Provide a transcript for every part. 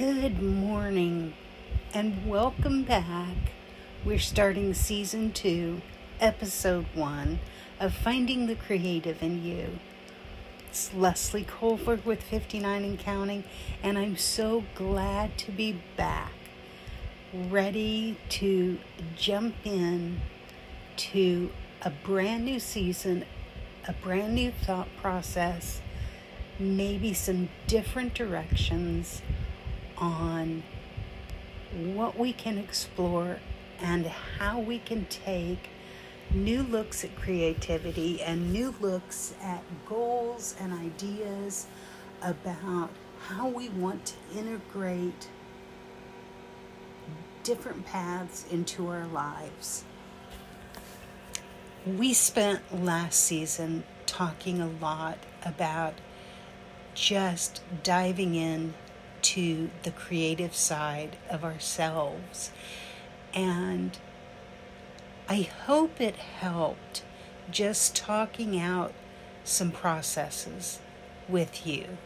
Good morning and welcome back. We're starting season 2, episode 1 of Finding the Creative in You. It's Leslie Colford with 59 and Counting, and I'm so glad to be back, ready to jump in to a brand new season, a brand new thought process, maybe some different directions on what we can explore and how we can take new looks at creativity and new looks at goals and ideas about how we want to integrate different paths into our lives. We spent last season talking a lot about just diving in to the creative side of ourselves. And I hope it helped just talking out some processes with you,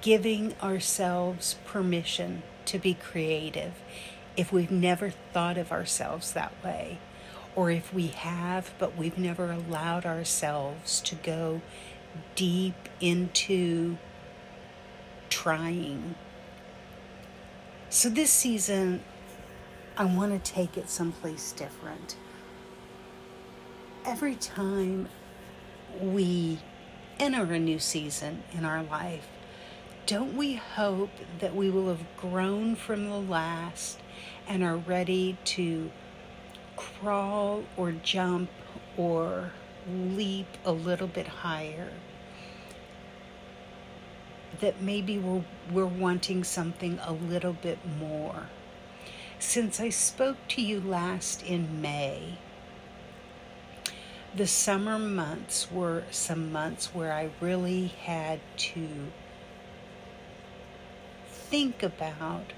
giving ourselves permission to be creative if we've never thought of ourselves that way, or if we have, but we've never allowed ourselves to go deep into trying. So this season, I want to take it someplace different. Every time we enter a new season in our life, don't we hope that we will have grown from the last and are ready to crawl or jump or leap a little bit higher? That maybe we're wanting something a little bit more. Since I spoke to you last in May, the summer months were some months where I really had to think about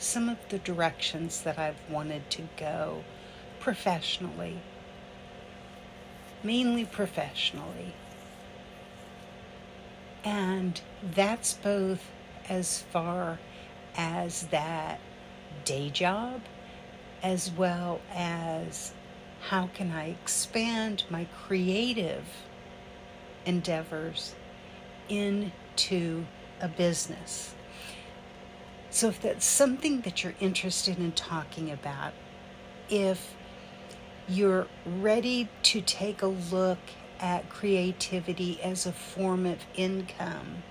some of the directions that I've wanted to go professionally, mainly professionally. And that's both as far as that day job, as well as how can I expand my creative endeavors into a business. So if that's something that you're interested in talking about, if you're ready to take a look at creativity as a form of income,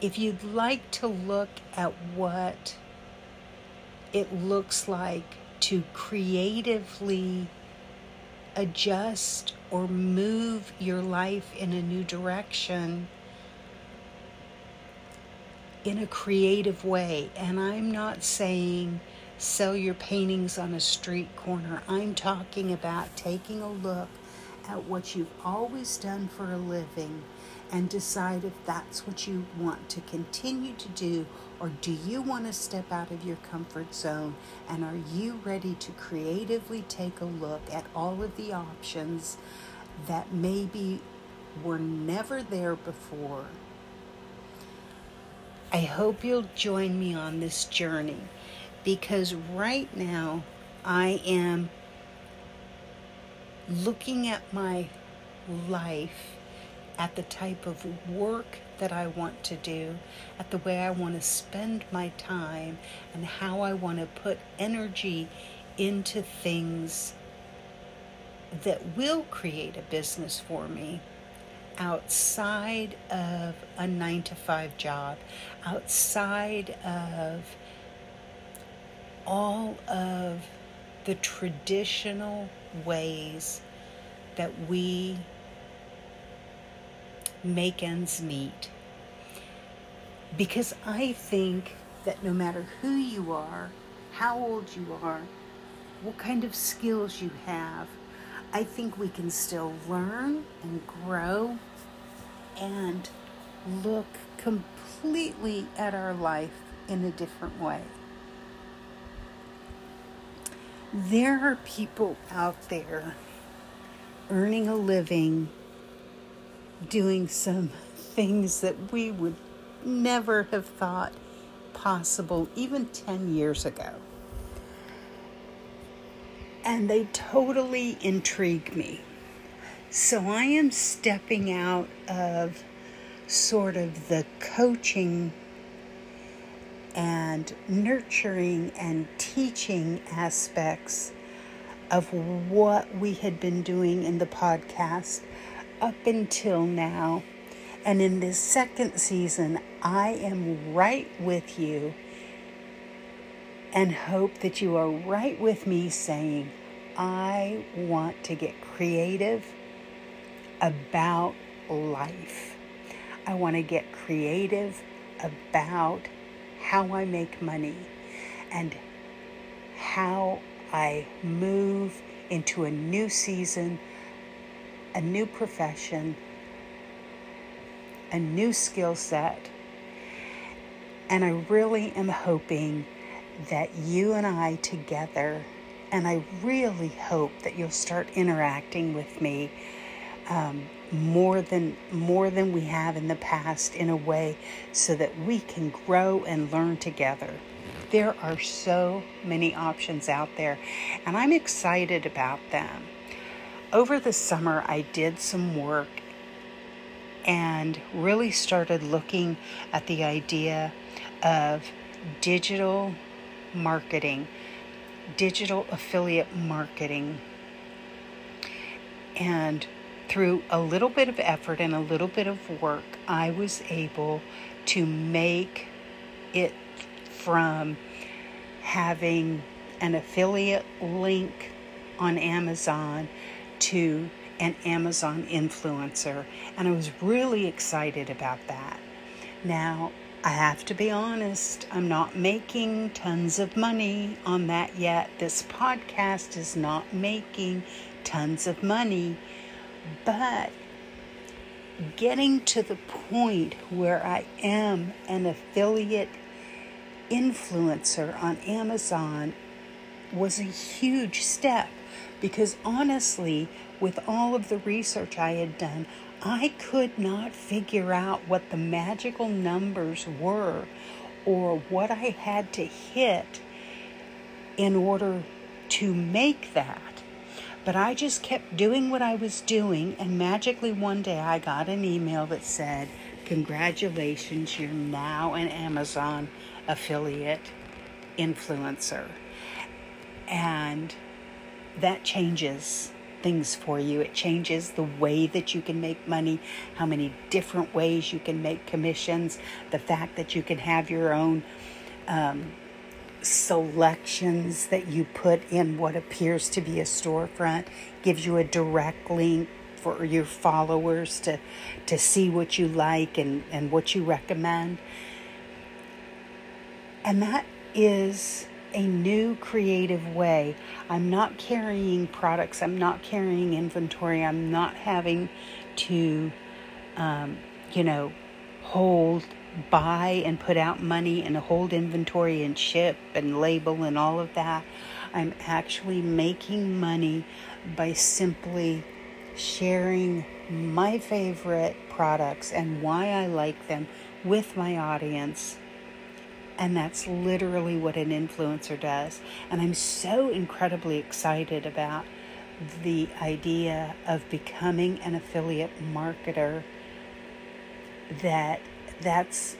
if you'd like to look at what it looks like to creatively adjust or move your life in a new direction in a creative way, and I'm not saying sell your paintings on a street corner. I'm talking about taking a look at what you've always done for a living and decide if that's what you want to continue to do, or do you want to step out of your comfort zone, and are you ready to creatively take a look at all of the options that maybe were never there before? I hope you'll join me on this journey, because right now I am looking at my life, at the type of work that I want to do, at the way I want to spend my time, and how I want to put energy into things that will create a business for me outside of a 9-to-5 job, outside of all of the traditional ways that we make ends meet. Because I think that no matter who you are, how old you are, what kind of skills you have, I think we can still learn and grow and look completely at our life in a different way. There are people out there earning a living doing some things that we would never have thought possible even 10 years ago. And they totally intrigue me. So I am stepping out of sort of the coaching and nurturing and teaching aspects of what we had been doing in the podcast up until now. And in this second season, I am right with you and hope that you are right with me saying, I want to get creative about life. I want to get creative about how I make money and how I move into a new season, a new profession, a new skill set. And I really am hoping that you and I together, and I really hope that you'll start interacting with me more than we have in the past in a way so that we can grow and learn together. There are so many options out there, and I'm excited about them. Over the summer, I did some work and really started looking at the idea of digital marketing, digital affiliate marketing. And through a little bit of effort and a little bit of work, I was able to make it from having an affiliate link on Amazon to an Amazon influencer. And I was really excited about that. Now, I have to be honest, I'm not making tons of money on that yet. This podcast is not making tons of money, but getting to the point where I am an affiliate influencer on Amazon was a huge step, because honestly, with all of the research I had done, I could not figure out what the magical numbers were or what I had to hit in order to make that. But I just kept doing what I was doing, and magically one day I got an email that said, "Congratulations, you're now an Amazon affiliate influencer." And that changes things for you. It changes the way that you can make money, how many different ways you can make commissions, the fact that you can have your own selections that you put in what appears to be a storefront, gives you a direct link for your followers to see what you like and what you recommend. And that is a new creative way. I'm not carrying products. I'm not carrying inventory. I'm not having to, buy and put out money and hold inventory and ship and label and all of that. I'm actually making money by simply sharing my favorite products and why I like them with my audience. And that's literally what an influencer does. And I'm so incredibly excited about the idea of becoming an affiliate marketer. That's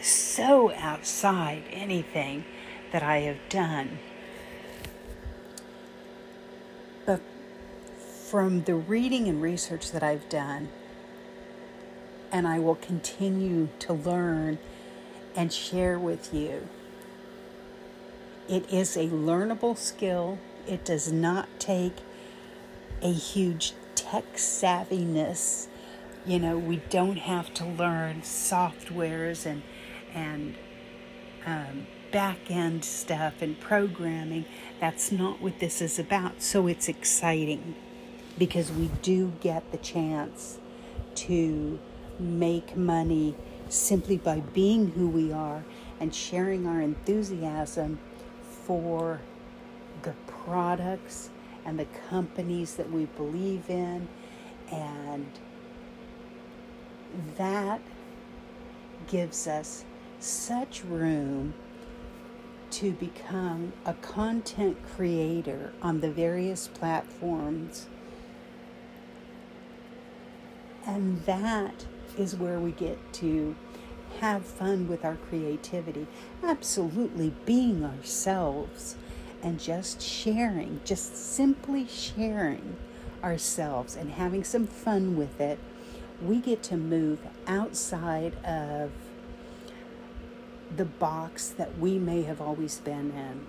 so outside anything that I have done. But from the reading and research that I've done, and I will continue to learn and share with you, it is a learnable skill. It does not take a huge tech savviness. We don't have to learn softwares and back-end stuff and programming. That's not what this is about. So it's exciting because we do get the chance to make money simply by being who we are and sharing our enthusiasm for the products and the companies that we believe in. And that gives us such room to become a content creator on the various platforms. And that is where we get to have fun with our creativity, absolutely being ourselves and just sharing, just simply sharing ourselves and having some fun with it. We get to move outside of the box that we may have always been in.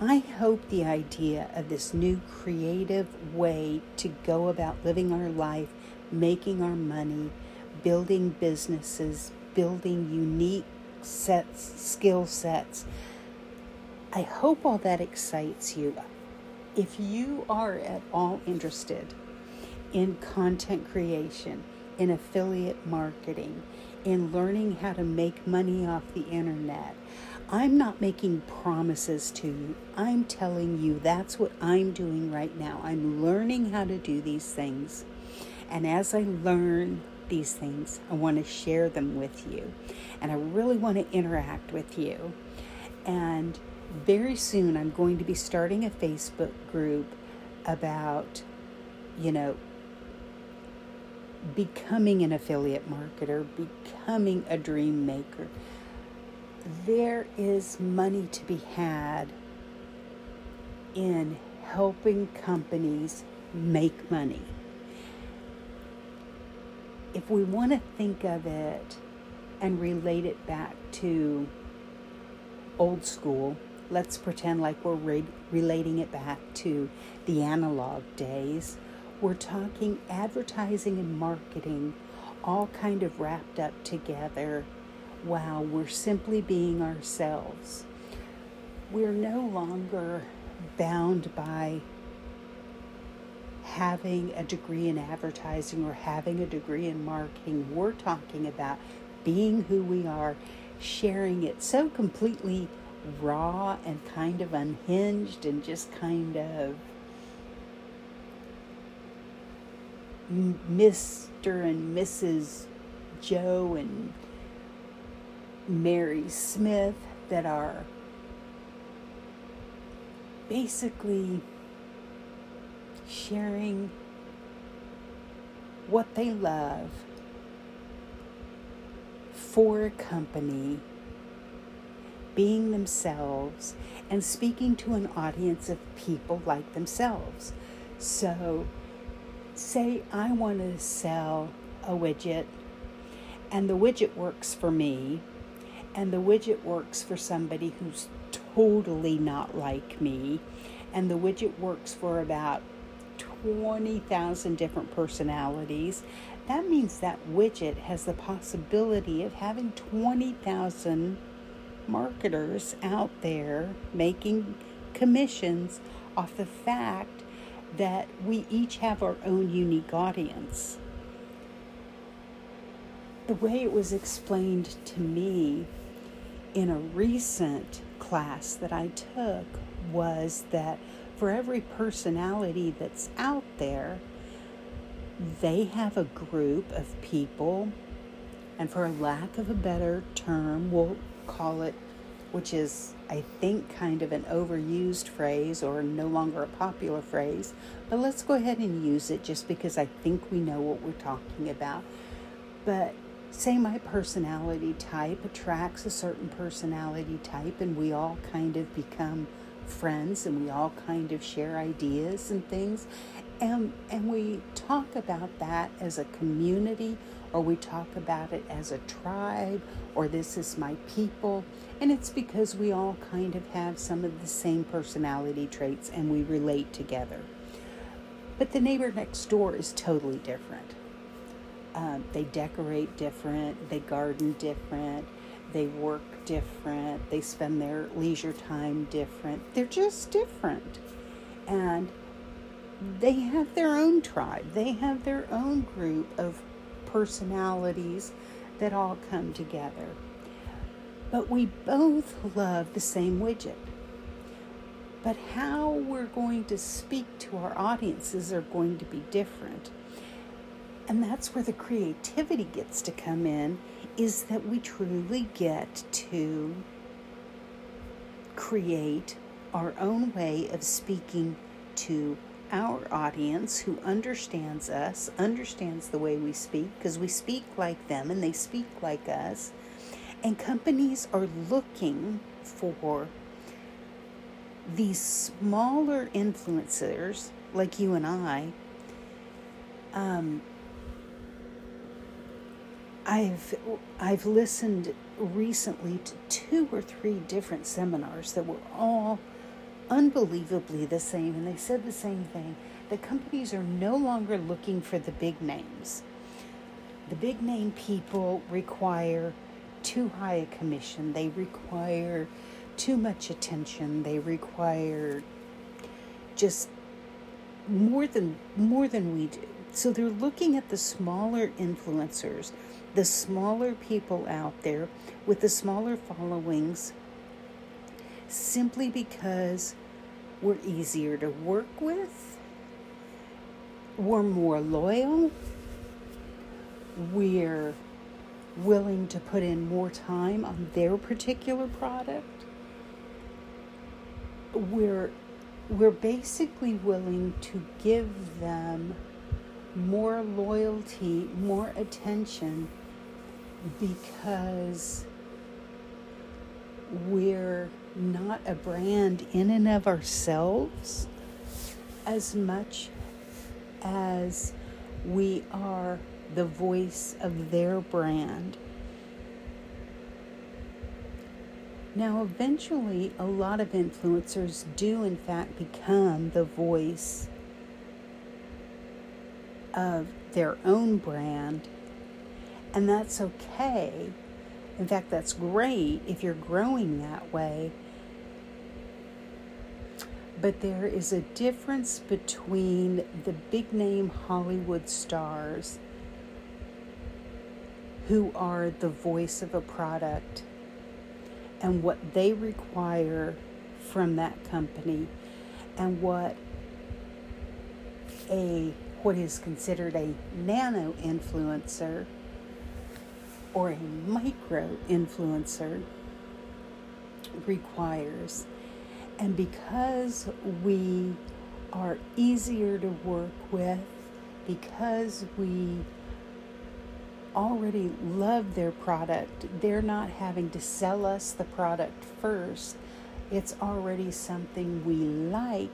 I hope the idea of this new creative way to go about living our life, making our money, building businesses, building unique skill sets. I hope all that excites you. If you are at all interested in content creation, in affiliate marketing, in learning how to make money off the internet, I'm not making promises to you. I'm telling you that's what I'm doing right now. I'm learning how to do these things. And as I learn these things, I want to share them with you. And I really want to interact with you. And very soon I'm going to be starting a Facebook group about, becoming an affiliate marketer, becoming a dream maker. There is money to be had in helping companies make money. If we want to think of it and relate it back to old school, let's pretend like we're relating it back to the analog days. We're talking advertising and marketing all kind of wrapped up together while we're simply being ourselves. We're no longer bound by having a degree in advertising or having a degree in marketing. We're talking about being who we are, sharing it so completely raw and kind of unhinged and just kind of Mr. and Mrs. Joe and Mary Smith that are basically sharing what they love for a company, being themselves, and speaking to an audience of people like themselves. So, say I want to sell a widget, and the widget works for me, and the widget works for somebody who's totally not like me, and the widget works for about 20,000 different personalities. That means that widget has the possibility of having 20,000 marketers out there making commissions off the fact that we each have our own unique audience. The way it was explained to me in a recent class that I took was that for every personality that's out there, they have a group of people, and for lack of a better term, we'll call it, which is, I think, kind of an overused phrase or no longer a popular phrase, but let's go ahead and use it just because I think we know what we're talking about. But say my personality type attracts a certain personality type, and we all kind of become friends, and we all kind of share ideas and things, and we talk about that as a community, or we talk about it as a tribe, or this is my people. And it's because we all kind of have some of the same personality traits and we relate together. But the neighbor next door is totally different. They decorate different, they garden different, they work different, they spend their leisure time different. They're just different. And they have their own tribe. They have their own group of personalities that all come together. But we both love the same widget. But how we're going to speak to our audiences are going to be different. And that's where the creativity gets to come in, is that we truly get to create our own way of speaking to our audience who understands us, understands the way we speak, because we speak like them and they speak like us. And companies are looking for these smaller influencers like you and I. I've listened recently to 2 or 3 different seminars that were all unbelievably the same, and they said the same thing. The companies are no longer looking for the big names. The big name people require too high a commission. They require too much attention. They require just more than we do. So they're looking at the smaller influencers, the smaller people out there with the smaller followings, simply because we're easier to work with, we're more loyal, we're willing to put in more time on their particular product. We're basically willing to give them more loyalty, more attention, because we're not a brand in and of ourselves as much as we are the voice of their brand. Now, eventually, a lot of influencers do, in fact, become the voice of their own brand, and that's okay. In fact, that's great if you're growing that way. But there is a difference between the big name Hollywood stars who are the voice of a product and what they require from that company, and what is considered a nano influencer or a micro influencer requires. And because we are easier to work with, because we already love their product, they're not having to sell us the product first. It's already something we like.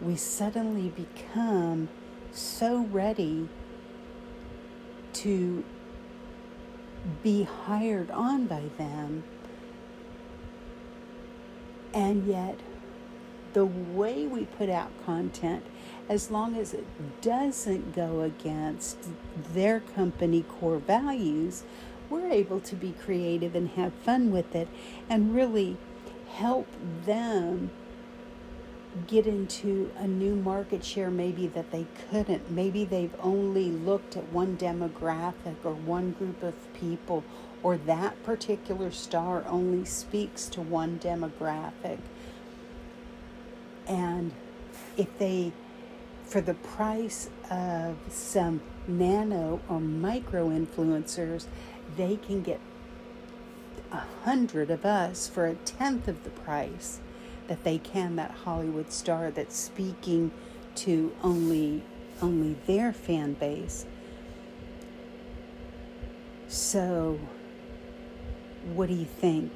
We suddenly become so ready to be hired on by them. And yet, the way we put out content, as long as it doesn't go against their company core values, we're able to be creative and have fun with it and really help them get into a new market share maybe that they couldn't. Maybe they've only looked at one demographic or one group of people, or that particular star only speaks to one demographic. And if they, for the price of some nano or micro influencers, they can get 100 of us for a 10th of the price that they can that Hollywood star that's speaking to only their fan base. So, what do you think?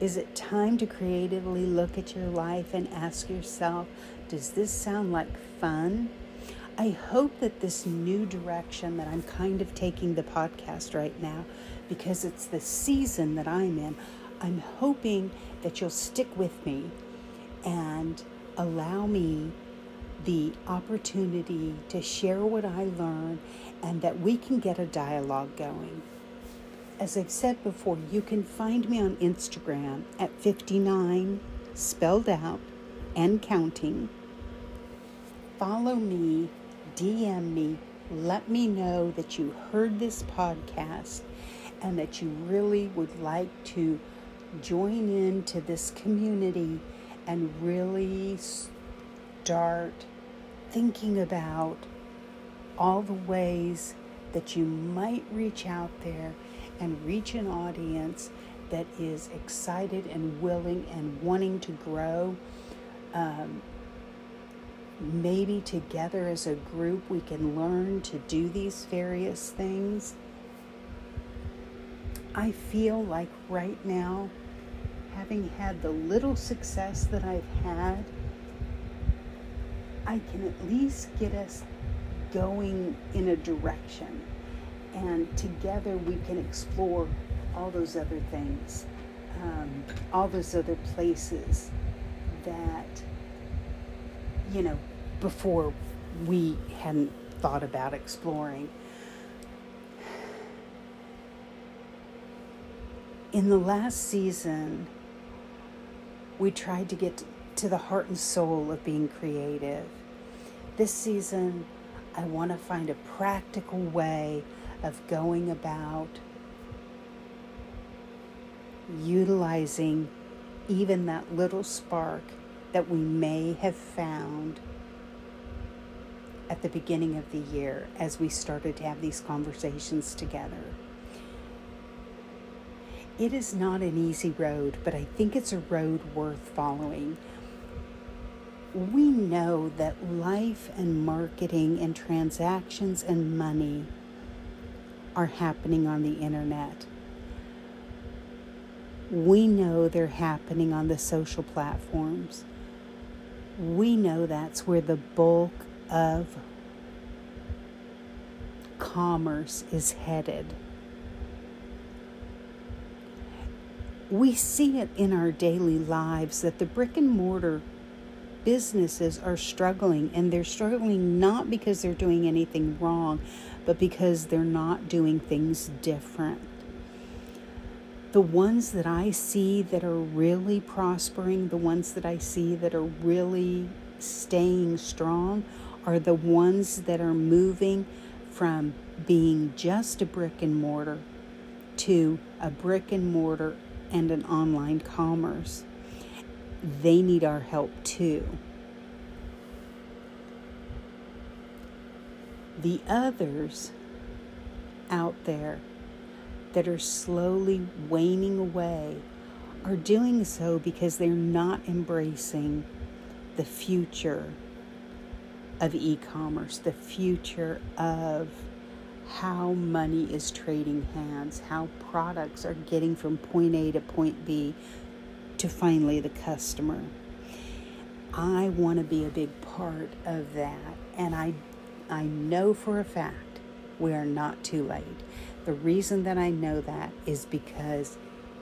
Is it time to creatively look at your life and ask yourself, does this sound like fun? I hope that this new direction that I'm kind of taking the podcast right now, because it's the season that I'm in, I'm hoping that you'll stick with me and allow me the opportunity to share what I learn, and that we can get a dialogue going. As I've said before, you can find me on Instagram at 59, spelled out, and counting. Follow me, DM me, let me know that you heard this podcast and that you really would like to join into this community and really start thinking about all the ways that you might reach out there and reach an audience that is excited and willing and wanting to grow. Maybe together as a group we can learn to do these various things. I feel like right now, having had the little success that I've had, I can at least get us going in a direction, and together we can explore all those other things, all those other places that, you know, before we hadn't thought about exploring. In the last season, we tried to get to the heart and soul of being creative. This season, I want to find a practical way of going about utilizing even that little spark that we may have found at the beginning of the year as we started to have these conversations together. It is not an easy road, but I think it's a road worth following. We know that life and marketing and transactions and money are happening on the internet. We know they're happening on the social platforms. We know that's where the bulk of commerce is headed. We see it in our daily lives that the brick and mortar businesses are struggling, and they're struggling not because they're doing anything wrong, but because they're not doing things different. The ones that I see that are really prospering, the ones that I see that are really staying strong, are the ones that are moving from being just a brick and mortar to a brick and mortar and an online commerce. They need our help too. The others out there that are slowly waning away are doing so because they're not embracing the future of e-commerce, the future of how money is trading hands, how products are getting from point A to point B to finally the customer. I want to be a big part of that, and I know for a fact we are not too late. The reason that I know that is because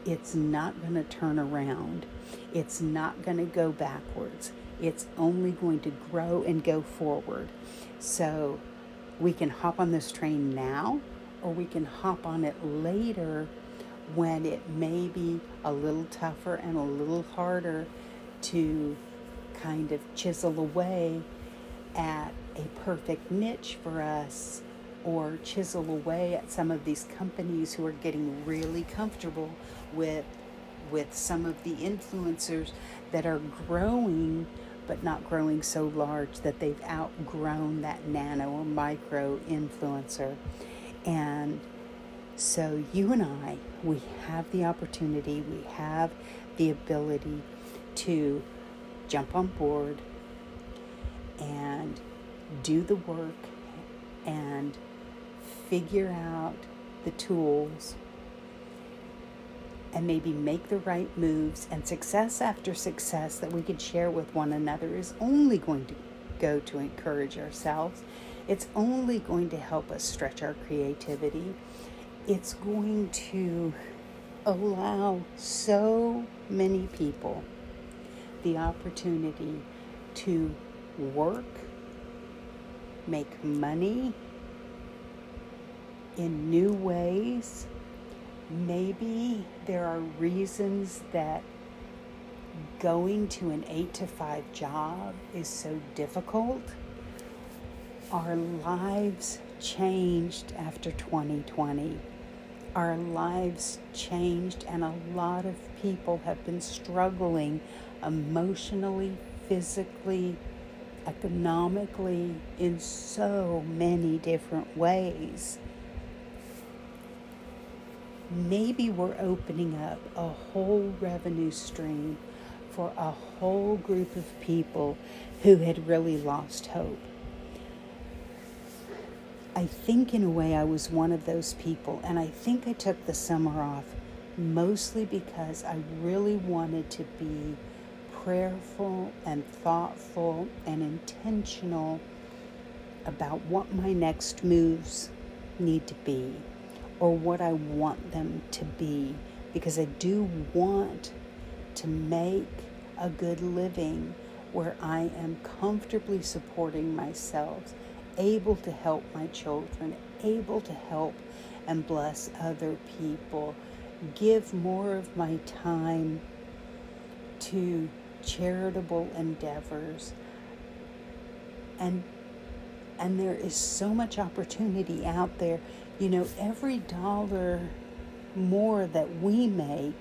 it's not going to turn around. It's not going to go backwards. It's only going to grow and go forward. So we can hop on this train now, or we can hop on it later when it may be a little tougher and a little harder to kind of chisel away at a perfect niche for us, or chisel away at some of these companies who are getting really comfortable with some of the influencers that are growing, but not growing so large that they've outgrown that nano or micro influencer. And so you and I, we have the opportunity, we have the ability to jump on board and do the work and figure out the tools and maybe make the right moves, and success after success that we could share with one another is only going to go to encourage ourselves. It's only going to help us stretch our creativity. It's going to allow so many people the opportunity to work, make money in new ways. Maybe there are reasons that going to an 8-to-5 job is so difficult. Our lives changed after 2020. Our lives changed, and a lot of people have been struggling emotionally, physically, economically in so many different ways. Maybe we're opening up a whole revenue stream for a whole group of people who had really lost hope. I think in a way I was one of those people, and I think I took the summer off mostly because I really wanted to be prayerful and thoughtful and intentional about what my next moves need to be, or what I want them to be, because I do want to make a good living where I am comfortably supporting myself, able to help my children, able to help and bless other people, give more of my time to charitable endeavors. And there is so much opportunity out there. You know, every dollar more that we make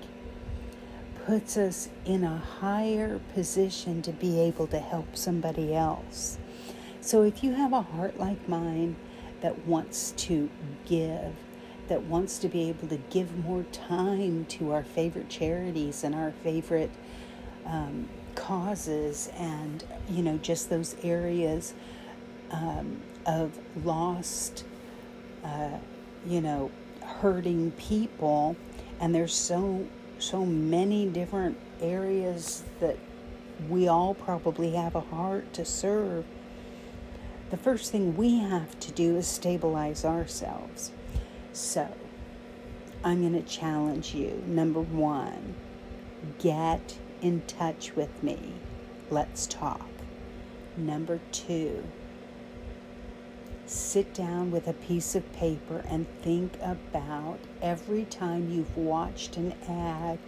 puts us in a higher position to be able to help somebody else. So if you have a heart like mine that wants to give, that wants to be able to give more time to our favorite charities and our favorite causes, and, you know, just those areas of lost, hurting people, and there's so many different areas that we all probably have a heart to serve. The first thing we have to do is stabilize ourselves. So, I'm going to challenge you. Number one, get in touch with me. Let's talk. Number two, sit down with a piece of paper and think about every time you've watched an ad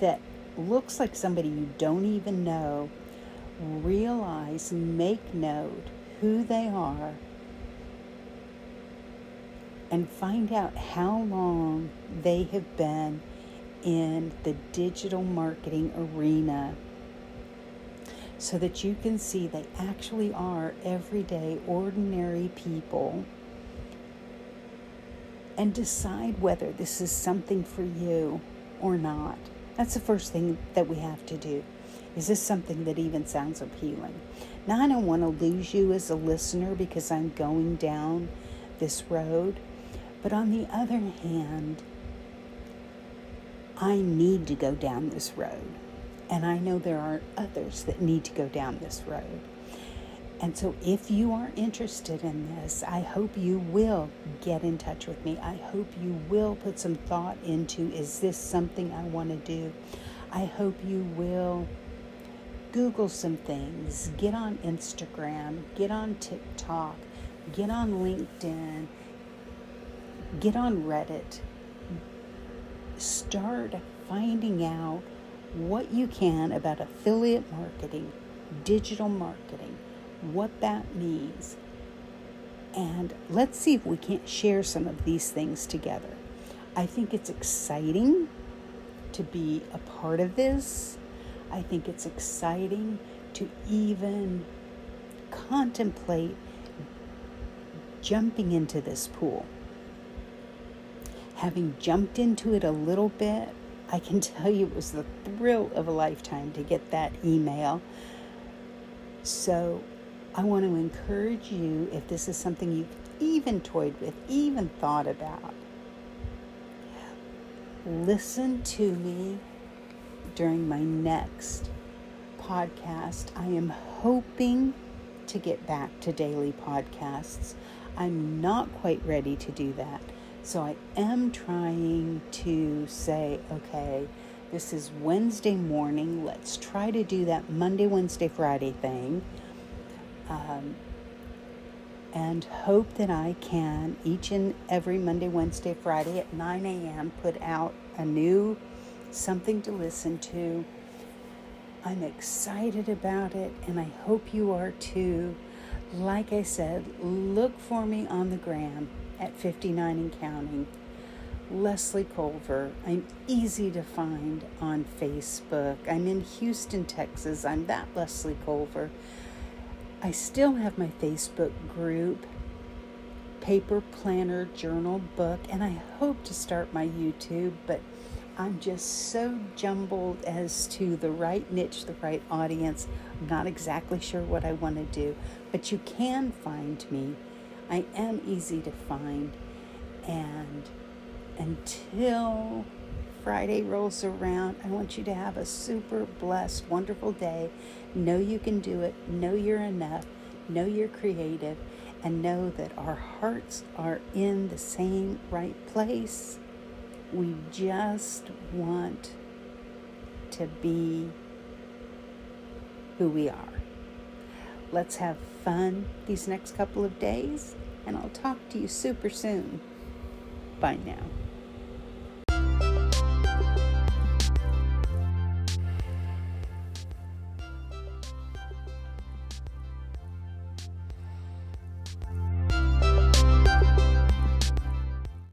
that looks like somebody you don't even know. Realize, make note who they are, and find out how long they have been in the digital marketing arena, so that you can see they actually are everyday, ordinary people, and decide whether this is something for you or not. That's the first thing that we have to do. Is this something that even sounds appealing? Now, I don't want to lose you as a listener because I'm going down this road. But on the other hand, I need to go down this road. And I know there are others that need to go down this road. And so if you are interested in this, I hope you will get in touch with me. I hope you will put some thought into, is this something I want to do? I hope you will Google some things, get on Instagram, get on TikTok, get on LinkedIn, get on Reddit. Start finding out what you can about affiliate marketing, digital marketing, what that means. And let's see if we can't share some of these things together. I think it's exciting to be a part of this. I think it's exciting to even contemplate jumping into this pool. Having jumped into it a little bit, I can tell you it was the thrill of a lifetime to get that email. So I want to encourage you, if this is something you've even toyed with, even thought about, listen to me during my next podcast. I am hoping to get back to daily podcasts. I'm not quite ready to do that. So I am trying to say, okay, this is Wednesday morning. Let's try to do that Monday, Wednesday, Friday thing. And hope that I can, each and every Monday, Wednesday, Friday at 9 a.m., put out a new something to listen to. I'm excited about it, and I hope you are too. Like I said, look for me on the gram. At 59 and Counting, Leslie Colford. I'm easy to find on Facebook. I'm in Houston, Texas. I'm that Leslie Colford. I still have my Facebook group, paper planner, journal, book, and I hope to start my YouTube, but I'm just so jumbled as to the right niche, the right audience. I'm not exactly sure what I want to do, but you can find me. I am easy to find, and until Friday rolls around, I want you to have a super blessed, wonderful day. Know you can do it. Know you're enough. Know you're creative. And know that our hearts are in the same right place. We just want to be who we are. Let's have fun these next couple of days, and I'll talk to you super soon. Bye now.